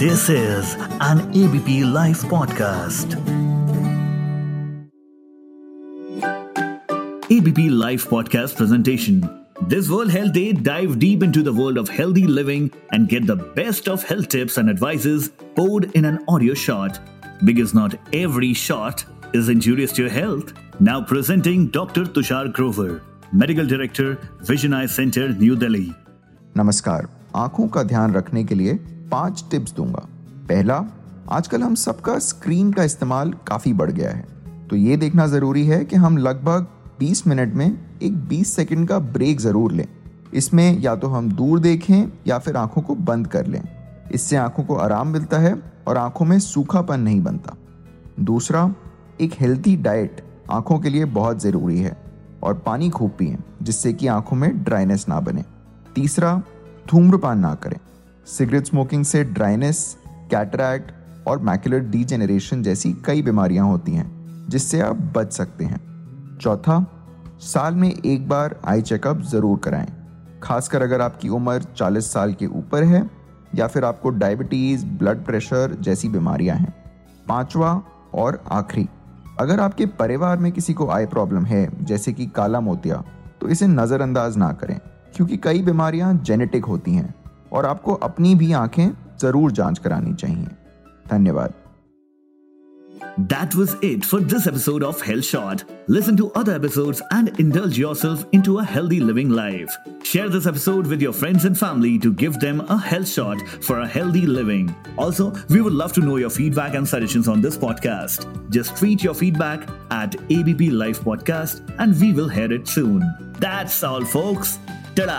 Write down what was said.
This is an ABP Live podcast. ABP Live podcast presentation. This World Health Day, dive deep into the world of healthy living and get the best of health tips and advices poured in an audio shot, because not every shot is injurious to your health. Now presenting Dr. Tushar Grover, Medical Director, Vision Eye Center, New Delhi. नमस्कार. आंखों का ध्यान रखने के लिए 5 tips दूंगा। पहला, आजकल हम सबका स्क्रीन का इस्तेमाल काफ़ी बढ़ गया है, तो ये देखना ज़रूरी है कि हम लगभग 20 मिनट में एक 20 सेकंड का ब्रेक ज़रूर लें। इसमें या तो हम दूर देखें या फिर आंखों को बंद कर लें। इससे आंखों को आराम मिलता है और आंखों में सूखापन नहीं बनता। दूसरा, एक हेल्दी डाइट आंखों के लिए बहुत ज़रूरी है और पानी खूब पिएं, जिससे कि आंखों में ड्राइनेस ना बने। तीसरा, धूम्रपान ना करें। सिगरेट स्मोकिंग से ड्राइनेस, कैटरैक्ट और मैकुलर डीजेनरेशन जैसी कई बीमारियां होती हैं, जिससे आप बच सकते हैं। चौथा, साल में एक बार आई चेकअप ज़रूर कराएं, खासकर अगर आपकी उम्र 40 साल के ऊपर है या फिर आपको डायबिटीज़, ब्लड प्रेशर जैसी बीमारियां हैं। पांचवा और आखिरी, अगर आपके परिवार में किसी को आई प्रॉब्लम है, जैसे कि काला मोतिया, तो इसे नज़रअंदाज ना करें, क्योंकि कई बीमारियां जेनेटिक होती हैं और आपको अपनी भी आंखें जरूर जांच करानी चाहिए। धन्यवाद। That was it for this episode of Health Shot. Listen to other episodes and indulge yourself into a healthy living life. Share this episode with your friends and family to give them a health shot for a healthy living. Also, we would love to know your feedback and suggestions on this podcast. Just tweet your feedback at ABP Live Podcast and we will hear it soon. That's all, folks. Ta-da!